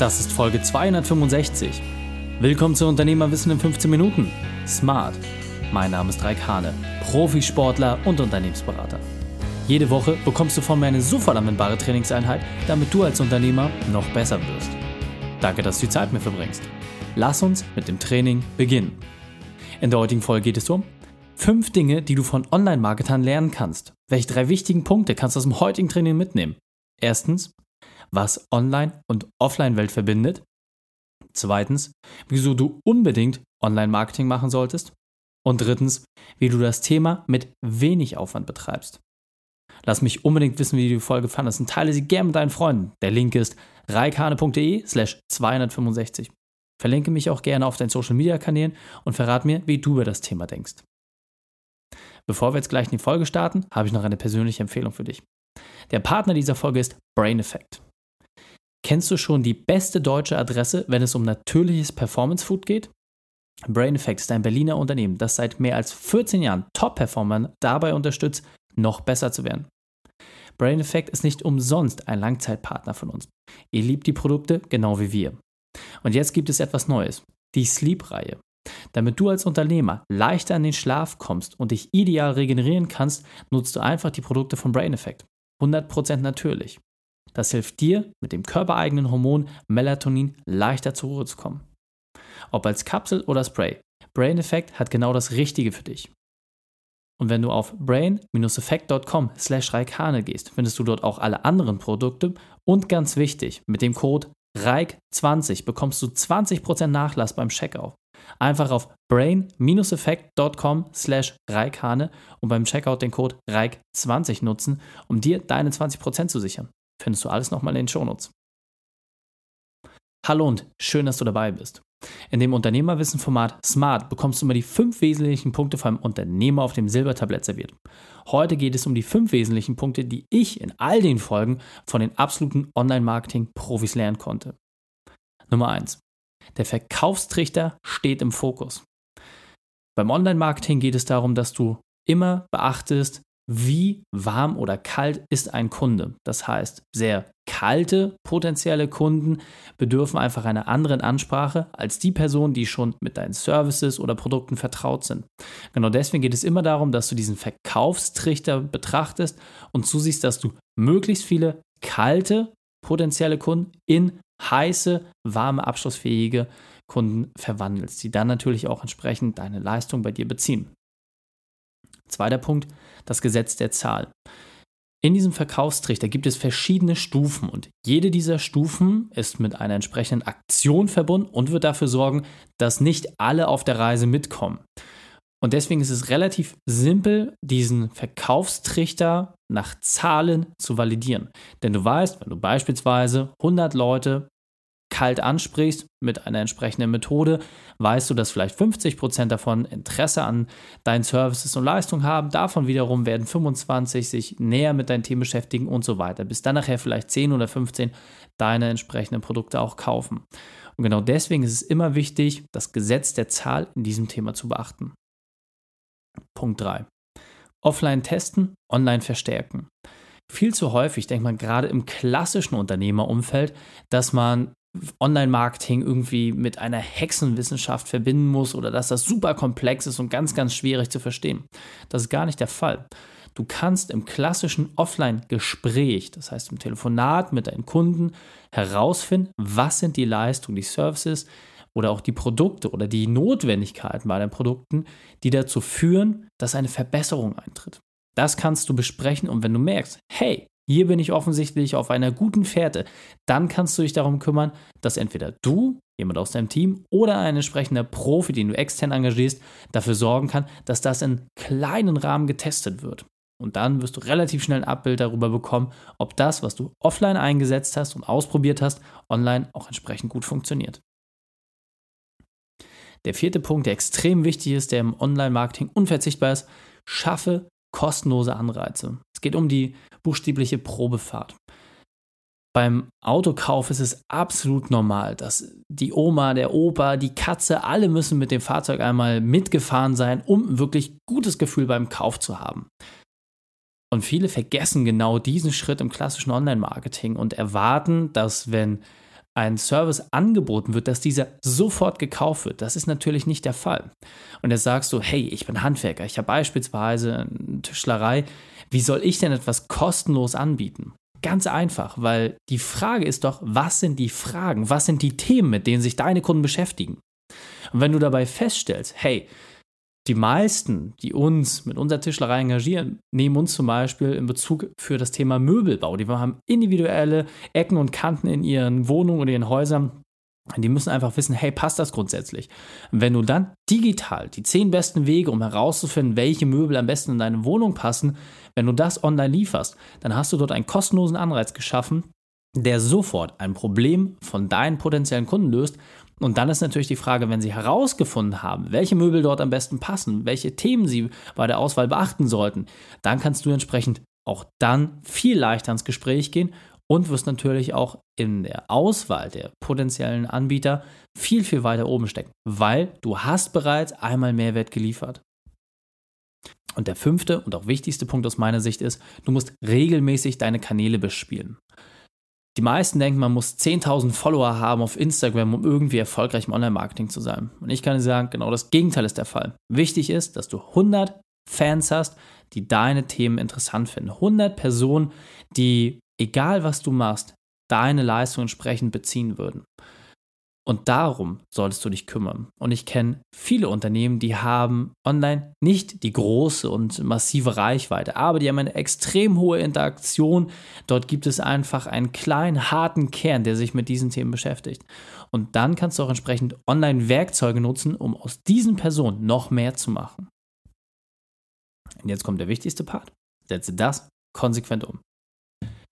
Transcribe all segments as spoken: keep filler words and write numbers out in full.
Das ist Folge zweihundertfünfundsechzig. Willkommen zu Unternehmerwissen in fünfzehn Minuten. Smart. Mein Name ist Raik Hane, Profisportler und Unternehmensberater. Jede Woche bekommst du von mir eine sofort anwendbare Trainingseinheit, damit du als Unternehmer noch besser wirst. Danke, dass du die Zeit mit mir verbringst. Lass uns mit dem Training beginnen. In der heutigen Folge geht es um fünf Dinge, die du von Online-Marketern lernen kannst. Welche drei wichtigen Punkte kannst du aus dem heutigen Training mitnehmen? Erstens, was Online- und Offline-Welt verbindet. Zweitens, wieso du unbedingt Online-Marketing machen solltest. Und drittens, wie du das Thema mit wenig Aufwand betreibst. Lass mich unbedingt wissen, wie dir die Folge fandest und teile sie gerne mit deinen Freunden. Der Link ist raikhane punkt de slash zweihundertfünfundsechzig. Verlinke mich auch gerne auf deinen Social-Media-Kanälen und verrate mir, wie du über das Thema denkst. Bevor wir jetzt gleich in die Folge starten, habe ich noch eine persönliche Empfehlung für dich. Der Partner dieser Folge ist BrainEffect. Kennst du schon die beste deutsche Adresse, wenn es um natürliches Performance-Food geht? BrainEffect ist ein Berliner Unternehmen, das seit mehr als vierzehn Jahren Top-Performern dabei unterstützt, noch besser zu werden. BrainEffect ist nicht umsonst ein Langzeitpartner von uns. Ihr liebt die Produkte genau wie wir. Und jetzt gibt es etwas Neues, die Sleep-Reihe. Damit du als Unternehmer leichter an den Schlaf kommst und dich ideal regenerieren kannst, nutzt du einfach die Produkte von BrainEffect. hundert Prozent natürlich. Das hilft dir, mit dem körpereigenen Hormon Melatonin leichter zur Ruhe zu kommen. Ob als Kapsel oder Spray, BrainEffect hat genau das Richtige für dich. Und wenn du auf brain effect punkt com slash raik hane gehst, findest du dort auch alle anderen Produkte und ganz wichtig, mit dem Code raik zwanzig bekommst du zwanzig Prozent Nachlass beim Checkout. Einfach auf brain effect punkt com slash raik hane und beim Checkout den Code raik zwanzig nutzen, um dir deine zwanzig Prozent zu sichern. Findest du alles nochmal in den Shownotes. Hallo und schön, dass du dabei bist. In dem Unternehmerwissen-Format Smart bekommst du immer die fünf wesentlichen Punkte vom Unternehmer auf dem Silbertablett serviert. Heute geht es um die fünf wesentlichen Punkte, die ich in all den Folgen von den absoluten Online-Marketing-Profis lernen konnte. Nummer eins. Der Verkaufstrichter steht im Fokus. Beim Online-Marketing geht es darum, dass du immer beachtest, wie warm oder kalt ist ein Kunde. Das heißt, sehr kalte potenzielle Kunden bedürfen einfach einer anderen Ansprache als die Personen, die schon mit deinen Services oder Produkten vertraut sind. Genau deswegen geht es immer darum, dass du diesen Verkaufstrichter betrachtest und zusiehst, dass du möglichst viele kalte potenzielle Kunden in heiße, warme, abschlussfähige Kunden verwandelst, die dann natürlich auch entsprechend deine Leistung bei dir beziehen. Zweiter Punkt, das Gesetz der Zahl. In diesem Verkaufstrichter gibt es verschiedene Stufen und jede dieser Stufen ist mit einer entsprechenden Aktion verbunden und wird dafür sorgen, dass nicht alle auf der Reise mitkommen. Und deswegen ist es relativ simpel, diesen Verkaufstrichter nach Zahlen zu validieren. Denn du weißt, wenn du beispielsweise hundert Leute kalt ansprichst mit einer entsprechenden Methode, weißt du, dass vielleicht fünfzig Prozent davon Interesse an deinen Services und Leistungen haben. Davon wiederum werden fünfundzwanzig sich näher mit deinen Themen beschäftigen und so weiter, bis dann nachher vielleicht zehn oder fünfzehn deine entsprechenden Produkte auch kaufen. Und genau deswegen ist es immer wichtig, das Gesetz der Zahl in diesem Thema zu beachten. Punkt drei. Offline testen, online verstärken. Viel zu häufig denkt man gerade im klassischen Unternehmerumfeld, dass man Online-Marketing irgendwie mit einer Hexenwissenschaft verbinden muss oder dass das super komplex ist und ganz, ganz schwierig zu verstehen. Das ist gar nicht der Fall. Du kannst im klassischen Offline-Gespräch, das heißt im Telefonat mit deinen Kunden, herausfinden, was sind die Leistungen, die Services oder auch die Produkte oder die Notwendigkeiten bei deinen Produkten, die dazu führen, dass eine Verbesserung eintritt. Das kannst du besprechen und wenn du merkst, hey, hier bin ich offensichtlich auf einer guten Fährte, dann kannst du dich darum kümmern, dass entweder du, jemand aus deinem Team oder ein entsprechender Profi, den du extern engagierst, dafür sorgen kann, dass das in kleinen Rahmen getestet wird. Und dann wirst du relativ schnell ein Abbild darüber bekommen, ob das, was du offline eingesetzt hast und ausprobiert hast, online auch entsprechend gut funktioniert. Der vierte Punkt, der extrem wichtig ist, der im Online-Marketing unverzichtbar ist, schaffe kostenlose Anreize. Es geht um die buchstäbliche Probefahrt. Beim Autokauf ist es absolut normal, dass die Oma, der Opa, die Katze, alle müssen mit dem Fahrzeug einmal mitgefahren sein, um wirklich gutes Gefühl beim Kauf zu haben. Und viele vergessen genau diesen Schritt im klassischen Online-Marketing und erwarten, dass wenn ein Service angeboten wird, dass dieser sofort gekauft wird. Das ist natürlich nicht der Fall. Und jetzt sagst du, hey, ich bin Handwerker, ich habe beispielsweise eine Tischlerei, wie soll ich denn etwas kostenlos anbieten? Ganz einfach, weil die Frage ist doch, was sind die Fragen, was sind die Themen, mit denen sich deine Kunden beschäftigen? Und wenn du dabei feststellst, hey, die meisten, die uns mit unserer Tischlerei engagieren, nehmen uns zum Beispiel in Bezug für das Thema Möbelbau. Die haben individuelle Ecken und Kanten in ihren Wohnungen oder ihren Häusern. Die müssen einfach wissen, hey, passt das grundsätzlich? Und wenn du dann digital die zehn besten Wege, um herauszufinden, welche Möbel am besten in deine Wohnung passen, wenn du das online lieferst, dann hast du dort einen kostenlosen Anreiz geschaffen, der sofort ein Problem von deinen potenziellen Kunden löst. Und dann ist natürlich die Frage, wenn sie herausgefunden haben, welche Möbel dort am besten passen, welche Themen sie bei der Auswahl beachten sollten, dann kannst du entsprechend auch dann viel leichter ins Gespräch gehen und wirst natürlich auch in der Auswahl der potenziellen Anbieter viel, viel weiter oben stecken, weil du hast bereits einmal Mehrwert geliefert. Und der fünfte und auch wichtigste Punkt aus meiner Sicht ist, du musst regelmäßig deine Kanäle bespielen. Die meisten denken, man muss zehntausend Follower haben auf Instagram, um irgendwie erfolgreich im Online-Marketing zu sein. Und ich kann dir sagen, genau das Gegenteil ist der Fall. Wichtig ist, dass du hundert Fans hast, die deine Themen interessant finden. hundert Personen, die, egal was du machst, deine Leistung entsprechend beziehen würden. Und darum solltest du dich kümmern. Und ich kenne viele Unternehmen, die haben online nicht die große und massive Reichweite, aber die haben eine extrem hohe Interaktion. Dort gibt es einfach einen kleinen, harten Kern, der sich mit diesen Themen beschäftigt. Und dann kannst du auch entsprechend Online-Werkzeuge nutzen, um aus diesen Personen noch mehr zu machen. Und jetzt kommt der wichtigste Part. Setze das konsequent um.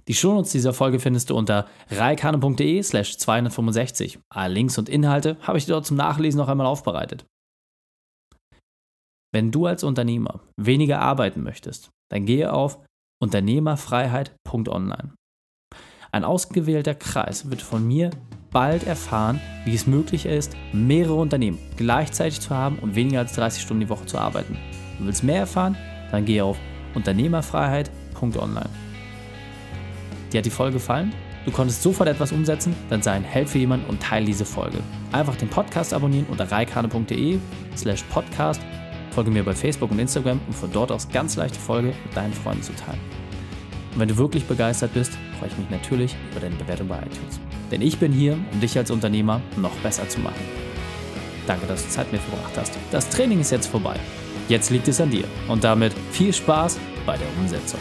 Die Shownotes dieser Folge findest du unter raik hane punkt de slash zweihundertfünfundsechzig. Alle Links und Inhalte habe ich dir dort zum Nachlesen noch einmal aufbereitet. Wenn du als Unternehmer weniger arbeiten möchtest, dann gehe auf unternehmerfreiheit punkt online. Ein ausgewählter Kreis wird von mir bald erfahren, wie es möglich ist, mehrere Unternehmen gleichzeitig zu haben und weniger als dreißig Stunden die Woche zu arbeiten. Du willst mehr erfahren? Dann gehe auf unternehmerfreiheit punkt online. Dir hat die Folge gefallen? Du konntest sofort etwas umsetzen? Dann sei ein Held für jemanden und teile diese Folge. Einfach den Podcast abonnieren unter raik hane punkt de slash podcast. Folge mir bei Facebook und Instagram, um von dort aus ganz leicht die Folge mit deinen Freunden zu teilen. Und wenn du wirklich begeistert bist, freue ich mich natürlich über deine Bewertung bei iTunes. Denn ich bin hier, um dich als Unternehmer noch besser zu machen. Danke, dass du Zeit mit mir verbracht hast. Das Training ist jetzt vorbei. Jetzt liegt es an dir. Und damit viel Spaß bei der Umsetzung.